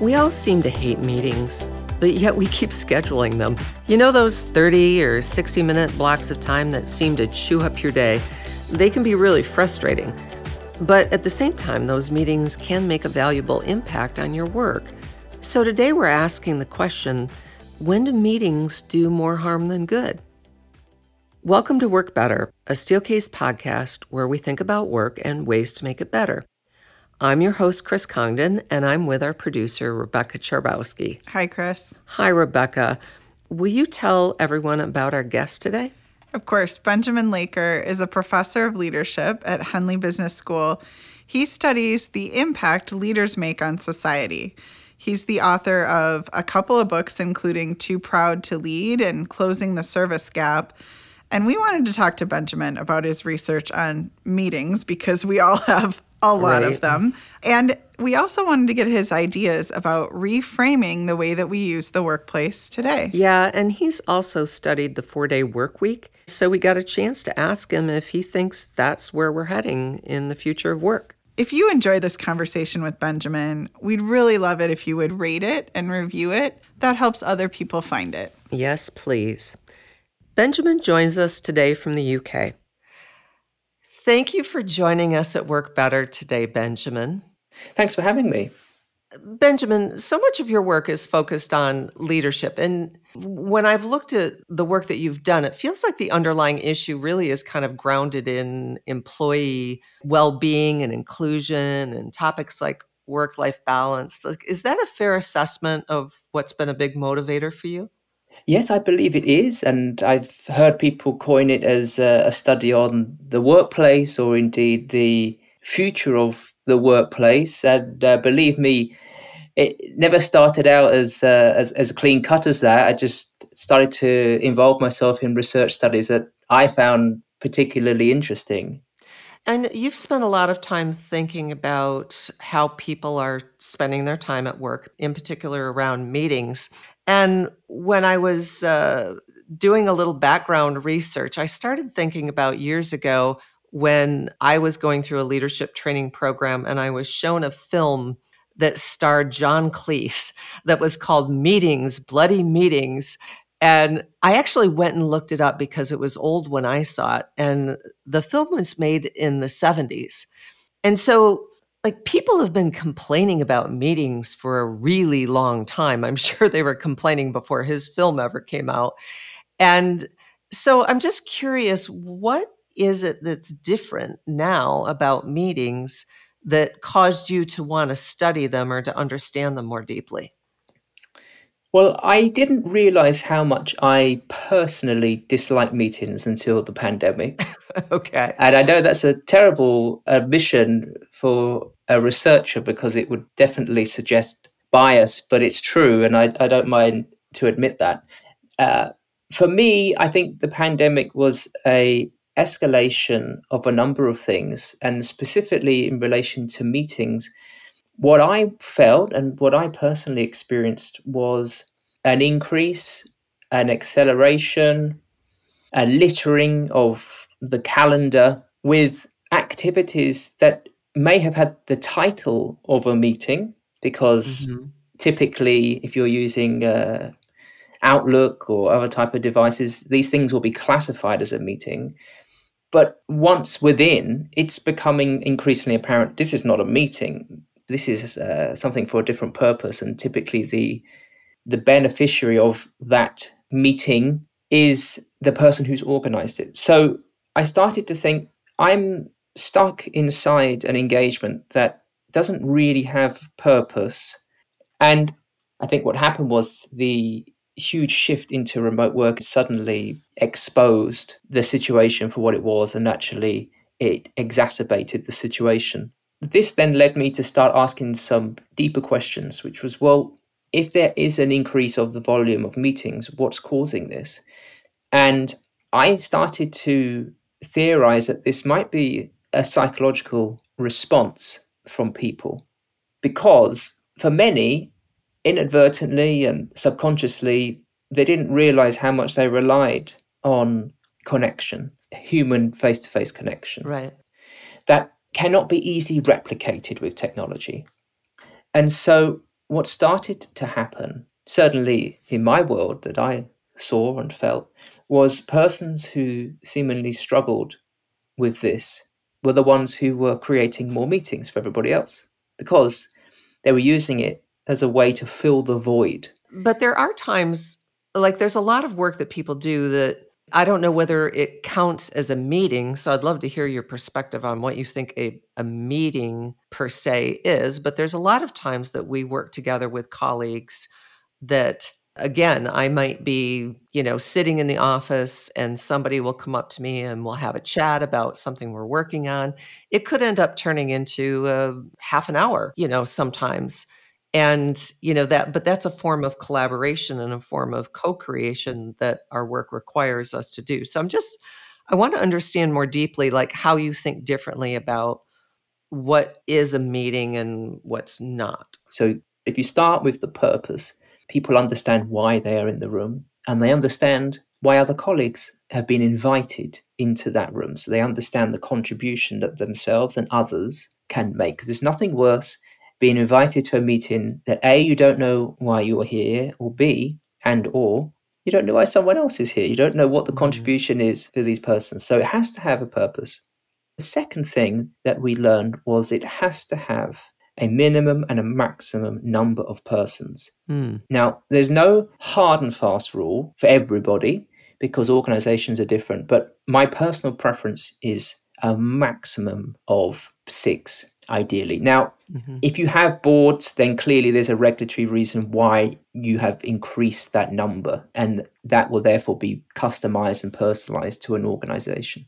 We all seem to hate meetings, but yet we keep scheduling them. You know those 30 or 60-minute blocks of time that seem to chew up your day? They can be really frustrating. But at the same time, those meetings can make a valuable impact on your work. So today we're asking the question, when do meetings do more harm than good? Welcome to Work Better, a Steelcase podcast where we think about work and ways to make it better. I'm your host, Chris Congdon, and I'm with our producer, Rebecca Charbauski. Hi, Chris. Hi, Rebecca. Will you tell everyone about our guest today? Of course. Benjamin Laker is a professor of leadership at Henley Business School. He studies the impact leaders make on society. He's the author of a couple of books, including Too Proud to Lead and Closing the Service Gap. And we wanted to talk to Benjamin about his research on meetings because we all have a lot of them. And we also wanted to get his ideas about reframing the way that we use the workplace today. Yeah, and he's also studied the 4-day work week. So we got a chance to ask him if he thinks that's where we're heading in the future of work. If you enjoy this conversation with Benjamin, we'd really love it if you would rate it and review it. That helps other people find it. Yes, please. Benjamin joins us today from the UK. Thank you for joining us at Work Better today, Benjamin. Thanks for having me. Benjamin, so much of your work is focused on leadership. And when I've looked at the work that you've done, it feels like the underlying issue really is kind of grounded in employee well-being and inclusion and topics like work-life balance. Is that a fair assessment of what's been a big motivator for you? Yes, I believe it is. And I've heard people coin it as a study on the workplace or indeed the future of the workplace. And believe me, it never started out as clean cut as that. I just started to involve myself in research studies that I found particularly interesting. And you've spent a lot of time thinking about how people are spending their time at work, in particular around meetings. And when I was doing a little background research, I started thinking about years ago when I was going through a leadership training program and I was shown a film that starred John Cleese that was called Meetings, Bloody Meetings. And I actually went and looked it up because it was old when I saw it. And the film was made in the 70s. And so people have been complaining about meetings for a really long time. I'm sure they were complaining before his film ever came out. And so I'm just curious, what is it that's different now about meetings that caused you to want to study them or to understand them more deeply? Well, I didn't realize how much I personally dislike meetings until the pandemic. Okay. And I know that's a terrible admission for a researcher because it would definitely suggest bias, but it's true. And I don't mind to admit that. For me, I think the pandemic was an escalation of a number of things, and specifically in relation to meetings. What I felt and what I personally experienced was an increase, an acceleration, a littering of the calendar with activities that may have had the title of a meeting, because typically if you're using Outlook or other type of devices, these things will be classified as a meeting. But once within, it's becoming increasingly apparent this is not a meeting. This is something for a different purpose, and typically the beneficiary of that meeting is the person who's organized it. So I started to think, I'm stuck inside an engagement that doesn't really have purpose. And I think what happened was the huge shift into remote work suddenly exposed the situation for what it was, and actually it exacerbated the situation. This then led me to start asking some deeper questions, which was, well, if there is an increase of the volume of meetings, what's causing this? And I started to theorize that this might be a psychological response from people, because for many, inadvertently and subconsciously, they didn't realize how much they relied on connection, human face-to-face connection. Right. That cannot be easily replicated with technology. And so what started to happen, certainly in my world that I saw and felt, was persons who seemingly struggled with this were the ones who were creating more meetings for everybody else because they were using it as a way to fill the void. But there are times, like there's a lot of work that people do that I don't know whether it counts as a meeting, so I'd love to hear your perspective on what you think a meeting per se is, but there's a lot of times that we work together with colleagues that, again, I might be, sitting in the office and somebody will come up to me and we'll have a chat about something we're working on. It could end up turning into a half an hour, sometimes. And, but that's a form of collaboration and a form of co-creation that our work requires us to do. So I want to understand more deeply, like how you think differently about what is a meeting and what's not. So if you start with the purpose, people understand why they're in the room and they understand why other colleagues have been invited into that room. So they understand the contribution that themselves and others can make. There's nothing worse being invited to a meeting that A, you don't know why you're here, or B, or you don't know why someone else is here. You don't know what the contribution is to these persons. So it has to have a purpose. The second thing that we learned was it has to have a minimum and a maximum number of persons. Mm. Now, there's no hard and fast rule for everybody because organizations are different, but my personal preference is a maximum of 6. Ideally. Now, if you have boards, then clearly there's a regulatory reason why you have increased that number, and that will therefore be customized and personalized to an organization.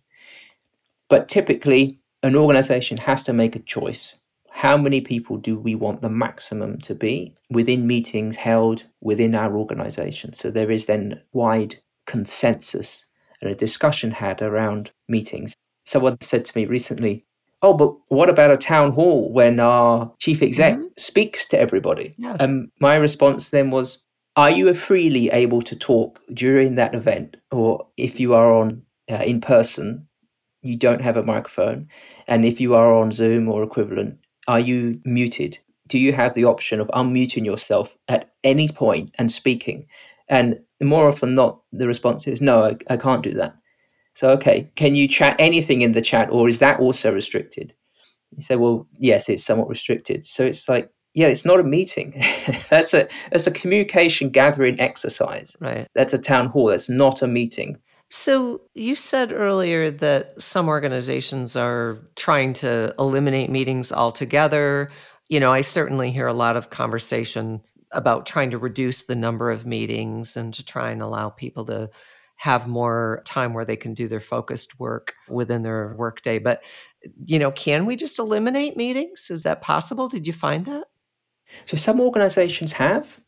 But typically, an organization has to make a choice. How many people do we want the maximum to be within meetings held within our organization? So there is then wide consensus and a discussion had around meetings. Someone said to me recently, oh, but what about a town hall when our chief exec speaks to everybody? Yeah. My response then was, are you freely able to talk during that event? Or if you are on in person, you don't have a microphone. And if you are on Zoom or equivalent, are you muted? Do you have the option of unmuting yourself at any point and speaking? And more often than not, the response is, no, I can't do that. So, okay, can you chat anything in the chat or is that also restricted? You say, well, yes, it's somewhat restricted. So it's like, yeah, it's not a meeting. That's a communication gathering exercise. Right. That's a town hall. That's not a meeting. So you said earlier that some organizations are trying to eliminate meetings altogether. I certainly hear a lot of conversation about trying to reduce the number of meetings and to try and allow people to have more time where they can do their focused work within their workday. But, can we just eliminate meetings? Is that possible? Did you find that? So some organizations have.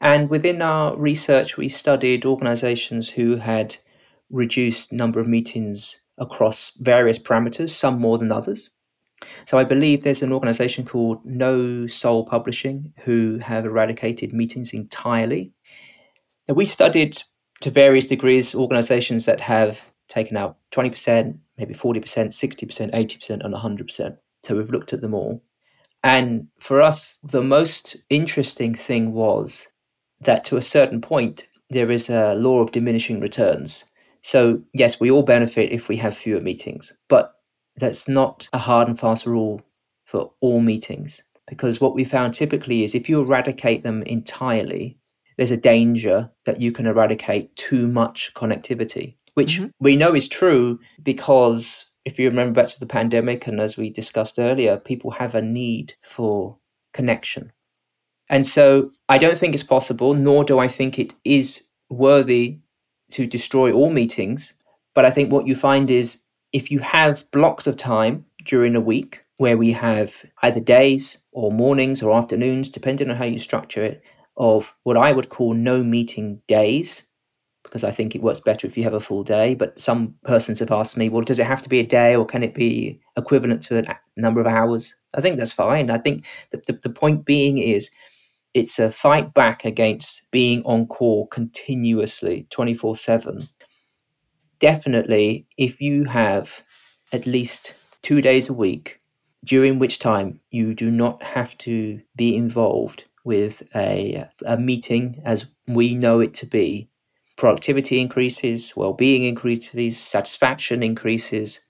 And within our research, we studied organizations who had reduced number of meetings across various parameters, some more than others. So I believe there's an organization called No Soul Publishing who have eradicated meetings entirely. And we studied to various degrees, organizations that have taken out 20%, maybe 40%, 60%, 80%, and 100%. So we've looked at them all. And for us, the most interesting thing was that to a certain point, there is a law of diminishing returns. So yes, we all benefit if we have fewer meetings, but that's not a hard and fast rule for all meetings, because what we found typically is if you eradicate them entirely, there's a danger that you can eradicate too much connectivity, which we know is true because if you remember back to the pandemic and as we discussed earlier, people have a need for connection. And so I don't think it's possible, nor do I think it is worthy to destroy all meetings. But I think what you find is if you have blocks of time during a week where we have either days or mornings or afternoons, depending on how you structure it, of what I would call no meeting days, because I think it works better if you have a full day. But some persons have asked me, well, does it have to be a day or can it be equivalent to a number of hours? I think that's fine. I think the point being is it's a fight back against being on call continuously 24/7. Definitely, if you have at least 2 days a week, during which time you do not have to be involved with a meeting as we know it to be, productivity increases, well-being increases, satisfaction increases.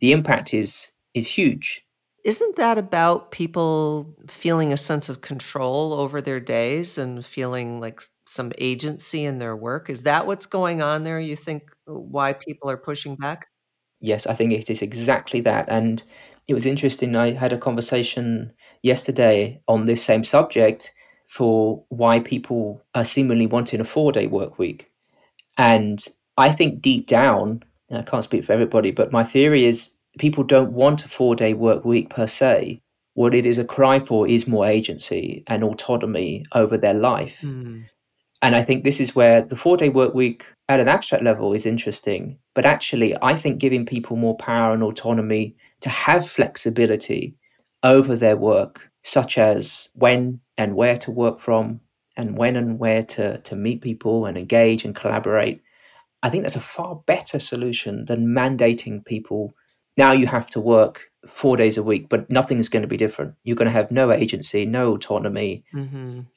The impact is huge. Isn't that about people feeling a sense of control over their days and feeling like some agency in their work? Is that what's going on there, you think, why people are pushing back? Yes, I think it is exactly that. And it was interesting. I had a conversation yesterday on this same subject for why people are seemingly wanting a 4-day work week. And I think deep down, I can't speak for everybody, but my theory is people don't want a 4-day work week per se. What it is a cry for is more agency and autonomy over their life. Mm. And I think this is where the 4-day work week at an abstract level is interesting. But actually, I think giving people more power and autonomy to have flexibility over their work, such as when and where to work from and when and where to meet people and engage and collaborate, I think that's a far better solution than mandating people, now you have to work 4 days a week, but nothing's going to be different. You're going to have no agency, no autonomy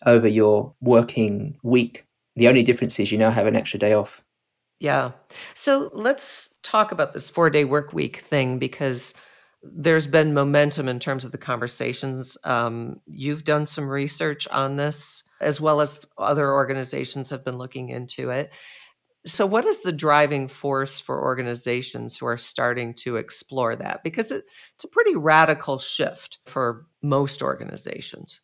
over your working week. The only difference is you now have an extra day off. Yeah. So let's talk about this 4-day work week thing, because there's been momentum in terms of the conversations. You've done some research on this, as well as other organizations have been looking into it. So what is the driving force for organizations who are starting to explore that? Because it's a pretty radical shift for most organizations.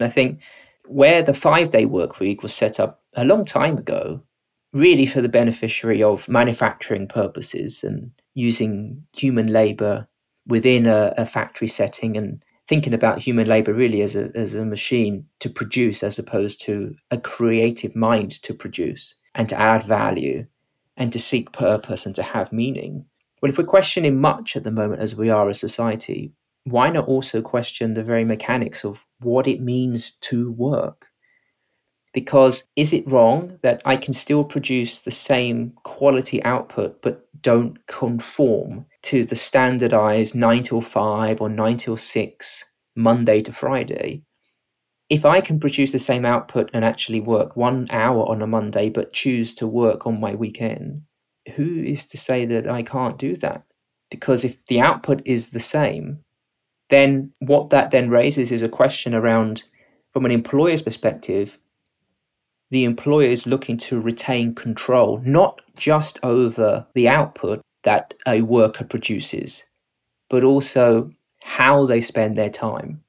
I think where the 5-day work week was set up a long time ago, really for the beneficiary of manufacturing purposes and using human labor within a factory setting and thinking about human labor really as a machine to produce as opposed to a creative mind to produce, and to add value, and to seek purpose, and to have meaning. Well, if we're questioning much at the moment as we are a society, why not also question the very mechanics of what it means to work? Because is it wrong that I can still produce the same quality output, but don't conform to the standardized 9 till 5 or 9 till 6, Monday to Friday? If I can produce the same output and actually work 1 hour on a Monday, but choose to work on my weekend, who is to say that I can't do that? Because if the output is the same, then what that then raises is a question around, from an employer's perspective, the employer is looking to retain control, not just over the output that a worker produces, but also how they spend their time.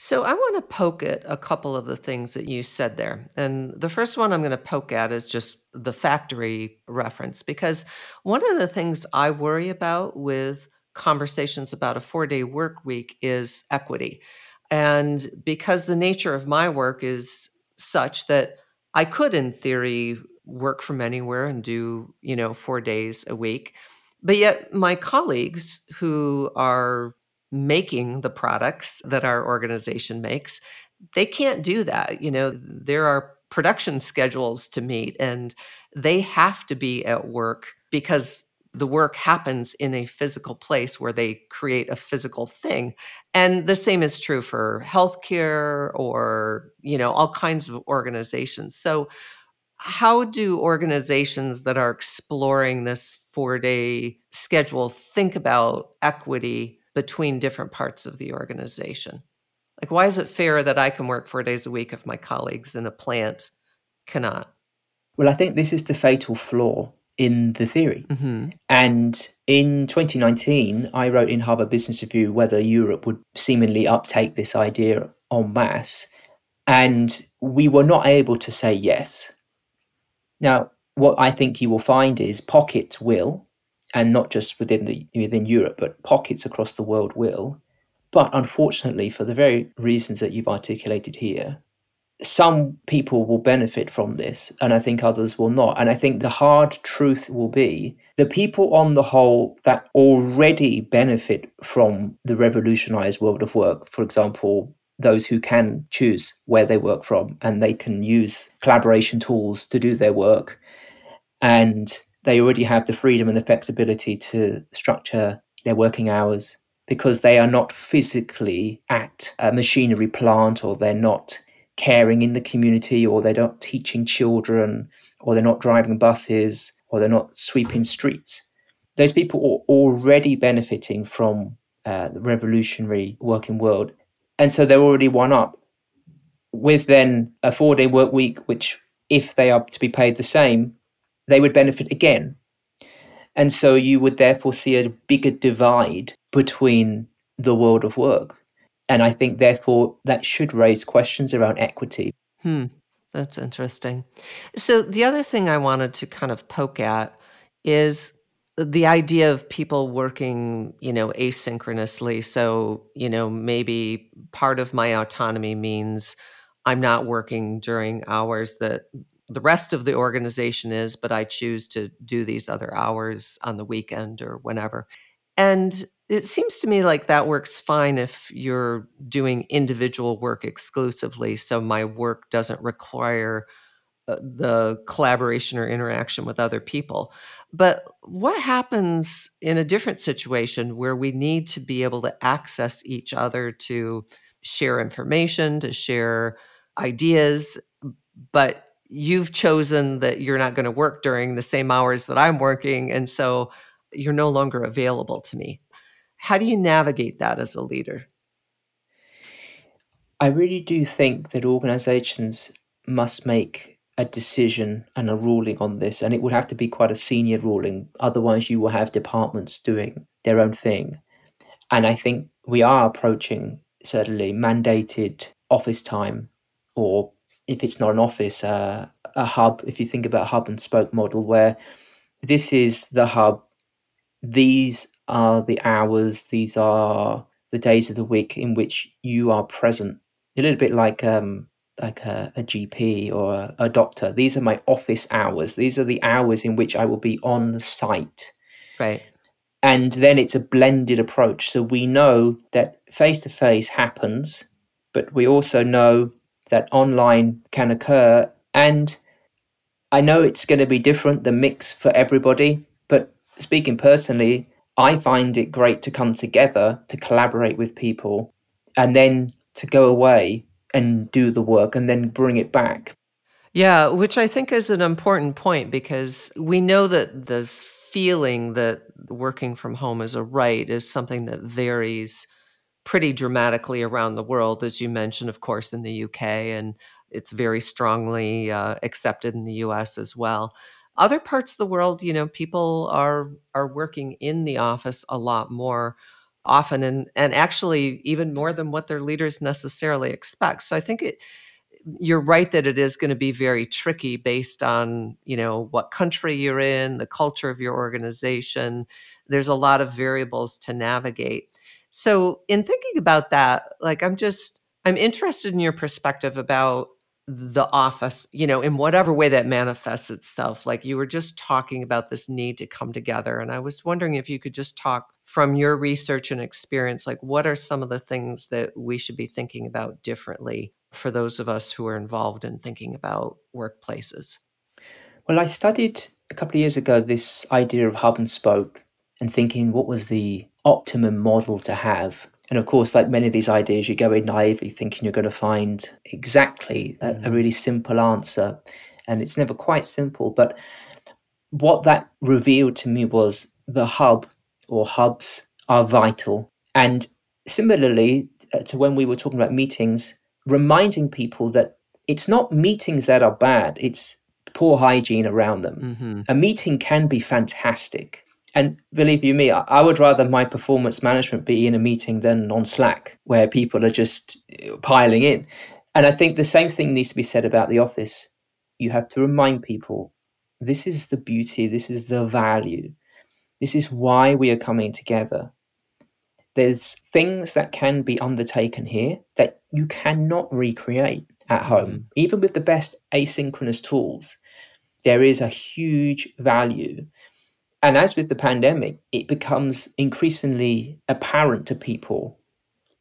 So I want to poke at a couple of the things that you said there. And the first one I'm going to poke at is just the factory reference, because one of the things I worry about with conversations about a 4-day work week is equity. And because the nature of my work is such that I could, in theory, work from anywhere and do, 4 days a week. But yet my colleagues who are making the products that our organization makes, they can't do that. There are production schedules to meet and they have to be at work because the work happens in a physical place where they create a physical thing. And the same is true for healthcare or, all kinds of organizations. So how do organizations that are exploring this 4-day schedule think about equity between different parts of the organization? Like, why is it fair that I can work 4 days a week if my colleagues in a plant cannot? Well, I think this is the fatal flaw in the theory. Mm-hmm. And in 2019, I wrote in Harvard Business Review whether Europe would seemingly uptake this idea en masse. And we were not able to say yes. Now, what I think you will find is pockets will, and not just within Europe, but pockets across the world will. But unfortunately, for the very reasons that you've articulated here, some people will benefit from this, and I think others will not. And I think the hard truth will be the people on the whole that already benefit from the revolutionized world of work, for example, those who can choose where they work from, and they can use collaboration tools to do their work, and they already have the freedom and the flexibility to structure their working hours because they are not physically at a machinery plant or they're not caring in the community, or they're not teaching children, or they're not driving buses, or they're not sweeping streets. Those people are already benefiting from the revolutionary working world. And so they're already one up. With then a 4-day work week, which if they are to be paid the same, they would benefit again. And so you would therefore see a bigger divide between the world of work. And I think, therefore, that should raise questions around equity. That's interesting. So the other thing I wanted to kind of poke at is the idea of people working, asynchronously. So, maybe part of my autonomy means I'm not working during hours that the rest of the organization is, but I choose to do these other hours on the weekend or whenever. And it seems to me like that works fine if you're doing individual work exclusively. So my work doesn't require the collaboration or interaction with other people. But what happens in a different situation where we need to be able to access each other to share information, to share ideas, but you've chosen that you're not going to work during the same hours that I'm working, and so you're no longer available to me? How do you navigate that as a leader? I really do think that organizations must make a decision and a ruling on this, and it would have to be quite a senior ruling. Otherwise, you will have departments doing their own thing. And I think we are approaching certainly mandated office time, or if it's not an office, a hub, if you think about a hub and spoke model, where this is the hub, these are the hours, these are the days of the week in which you are present. A little bit like a GP or a doctor. These are my office hours. These are the hours in which I will be on the site. Right. And then it's a blended approach. So we know that face-to-face happens, but we also know that online can occur. And I know it's going to be different, the mix for everybody. But speaking personally, I find it great to come together, to collaborate with people, and then to go away and do the work and then bring it back. Yeah, which I think is an important point, because we know that this feeling that working from home is a right is something that varies pretty dramatically around the world, as you mentioned, of course, in the UK, and it's very strongly accepted in the US as well. Other parts of the world, people are working in the office a lot more often, and actually even more than what their leaders necessarily expect. So I think you're right that it is going to be very tricky based on, what country you're in, the culture of your organization. There's a lot of variables to navigate. So in thinking about that, I'm interested in your perspective about the office, in whatever way that manifests itself. Like you were just talking about this need to come together. And I was wondering if you could just talk from your research and experience, like what are some of the things that we should be thinking about differently for those of us who are involved in thinking about workplaces? Well, I studied a couple of years ago this idea of hub and spoke and thinking what was the optimum model to have. And of course, like many of these ideas, you go in naively thinking you're going to find exactly a really simple answer. And it's never quite simple. But what that revealed to me was the hub or hubs are vital. And similarly to when we were talking about meetings, reminding people that it's not meetings that are bad, it's poor hygiene around them. Mm-hmm. A meeting can be fantastic. And believe you me, I would rather my performance management be in a meeting than on Slack, where people are just piling in. And I think the same thing needs to be said about the office. You have to remind people, this is the beauty, this is the value, this is why we are coming together. There's things that can be undertaken here that you cannot recreate at home. Even with the best asynchronous tools, there is a huge value. And as with the pandemic, it becomes increasingly apparent to people.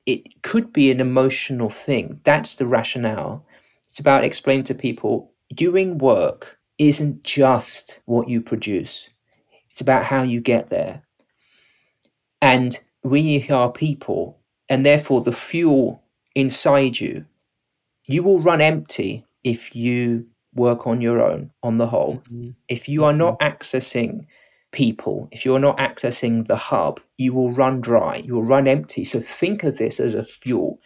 It could be an emotional thing. That's the rationale. It's about explaining to people, doing work isn't just what you produce. It's about how you get there. And we are people, and therefore the fuel inside you You will run empty if you work on your own on the whole. Mm-hmm. If you are not accessing people, if you're not accessing the hub, you will run dry, you will run empty. So think of this as a fuel,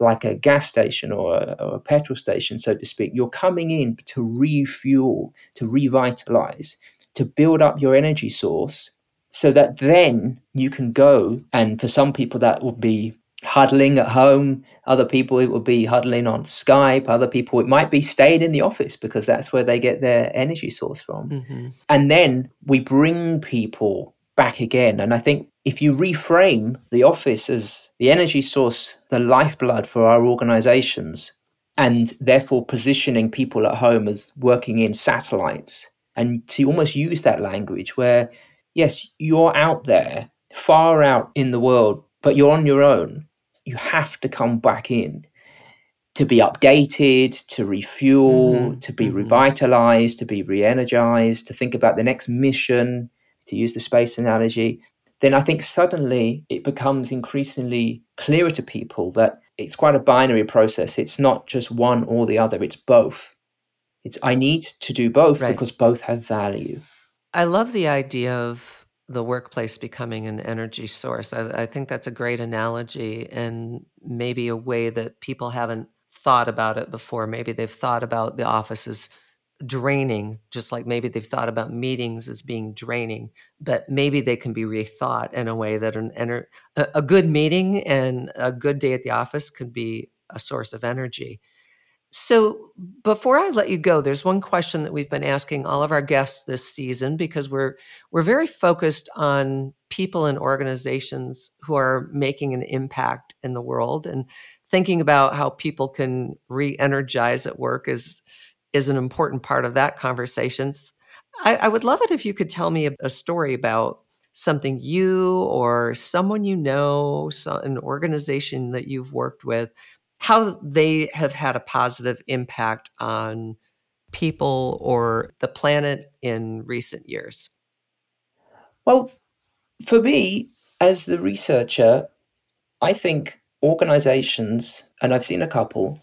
like a gas station or a petrol station, so to speak. You're coming in to refuel, to revitalize, to build up your energy source so that then you can go. And for some people, that will be huddling at home. Other people, it will be huddling on Skype. Other people, it might be staying in the office because that's where they get their energy source from. Mm-hmm. And then we bring people back again. And I think if you reframe the office as the energy source, the lifeblood for our organizations, and therefore positioning people at home as working in satellites, and to almost use that language where, yes, you're out there, far out in the world, but you're on your own. You have to come back in to be updated, to refuel, to be revitalized, to be re-energized, to think about the next mission, to use the space analogy. Then I think suddenly it becomes increasingly clearer to people that it's quite a binary process. It's not just one or the other, it's both. It's I need to do both because both have value. I love the idea of the workplace becoming an energy source. I think that's a great analogy and maybe a way that people haven't thought about it before. Maybe they've thought about the office as draining, just like maybe they've thought about meetings as being draining, but maybe they can be rethought in a way that a good meeting and a good day at the office could be a source of energy. So before I let you go, there's one question that we've been asking all of our guests this season, because we're very focused on people and organizations who are making an impact in the world, and thinking about how people can re-energize at work is an important part of that conversation. I would love it if you could tell me a story about something you or someone you know, an organization that you've worked with, how they have had a positive impact on people or the planet in recent years. Well, for me, as the researcher, I think organizations, and I've seen a couple,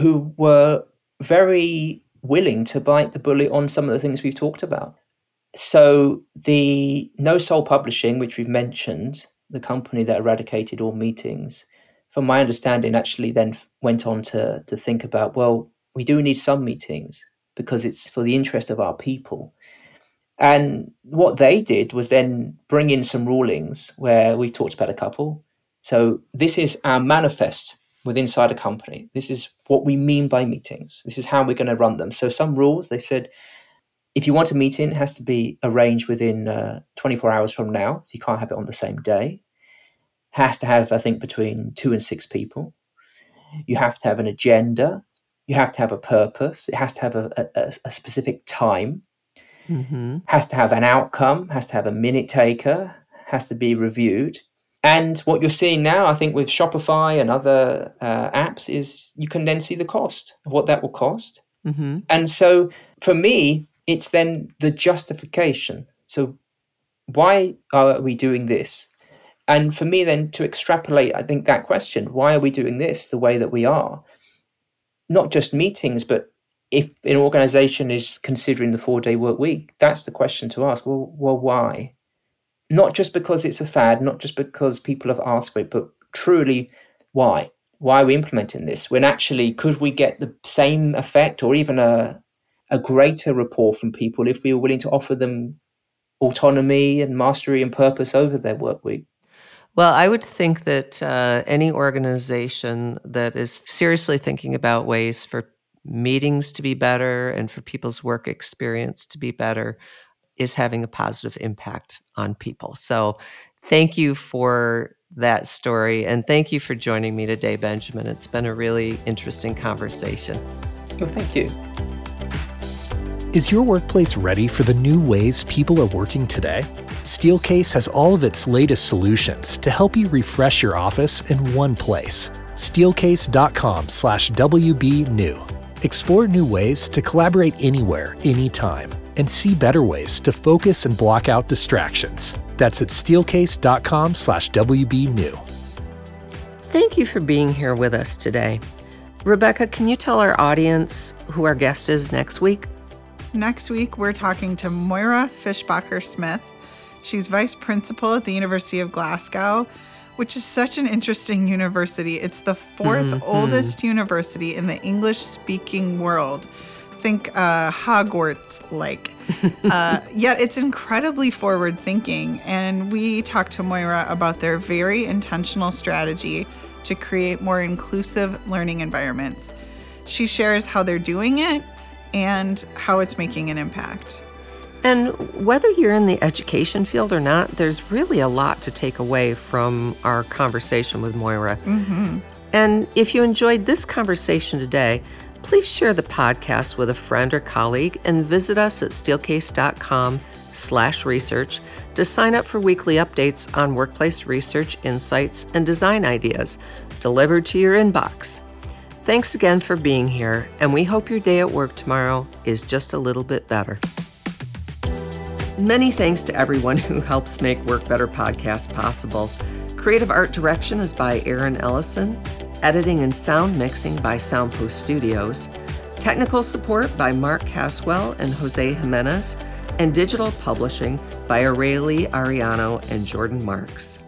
who were very willing to bite the bullet on some of the things we've talked about. So the No Soul Publishing, which we've mentioned, the company that eradicated all meetings, from my understanding, actually then went on to think about, well, we do need some meetings because it's for the interest of our people. And what they did was then bring in some rulings where we've talked about a couple. So this is our manifest within a company. This is what we mean by meetings. This is how we're going to run them. So some rules, they said, if you want a meeting, it has to be arranged within 24 hours from now. So you can't have it on the same day. Has to have, I think, between 2 and 6 people. You have to have an agenda. You have to have a purpose. It has to have a specific time. Mm-hmm. Has to have an outcome. Has to have a minute taker. Has to be reviewed. And what you're seeing now, I think, with Shopify and other apps is you can then see the cost of what that will cost. Mm-hmm. And so for me, it's then the justification. So why are we doing this? And for me then to extrapolate, I think that question, why are we doing this the way that we are? Not just meetings, but if an organization is considering the 4-day work week, that's the question to ask. Well, why? Not just because it's a fad, not just because people have asked for it, but truly why? Why are we implementing this? When actually, could we get the same effect or even a greater rapport from people if we were willing to offer them autonomy and mastery and purpose over their work week? Well, I would think that any organization that is seriously thinking about ways for meetings to be better and for people's work experience to be better is having a positive impact on people. So thank you for that story. And thank you for joining me today, Benjamin. It's been a really interesting conversation. Well, thank you. Is your workplace ready for the new ways people are working today? Steelcase has all of its latest solutions to help you refresh your office in one place. Steelcase.com/WBNew. Explore new ways to collaborate anywhere, anytime, and see better ways to focus and block out distractions. That's at steelcase.com/WBNew. Thank you for being here with us today. Rebecca, can you tell our audience who our guest is next week? Next week, we're talking to Moira Fischbacher-Smith. She's vice principal at the University of Glasgow, which is such an interesting university. It's the fourth oldest university in the English-speaking world. Think Hogwarts-like. Yet it's incredibly forward-thinking. And we talked to Moira about their very intentional strategy to create more inclusive learning environments. She shares how they're doing it and how it's making an impact. And whether you're in the education field or not, there's really a lot to take away from our conversation with Moira. Mm-hmm. And if you enjoyed this conversation today, please share the podcast with a friend or colleague and visit us at steelcase.com/research to sign up for weekly updates on workplace research, insights, and design ideas delivered to your inbox. Thanks again for being here, and we hope your day at work tomorrow is just a little bit better. Many thanks to everyone who helps make Work Better podcast possible. Creative art direction is by Erin Ellison, editing and sound mixing by SoundPost Studios, technical support by Mark Caswell and Jose Jimenez, and digital publishing by Areli Arellano and Jordan Marks.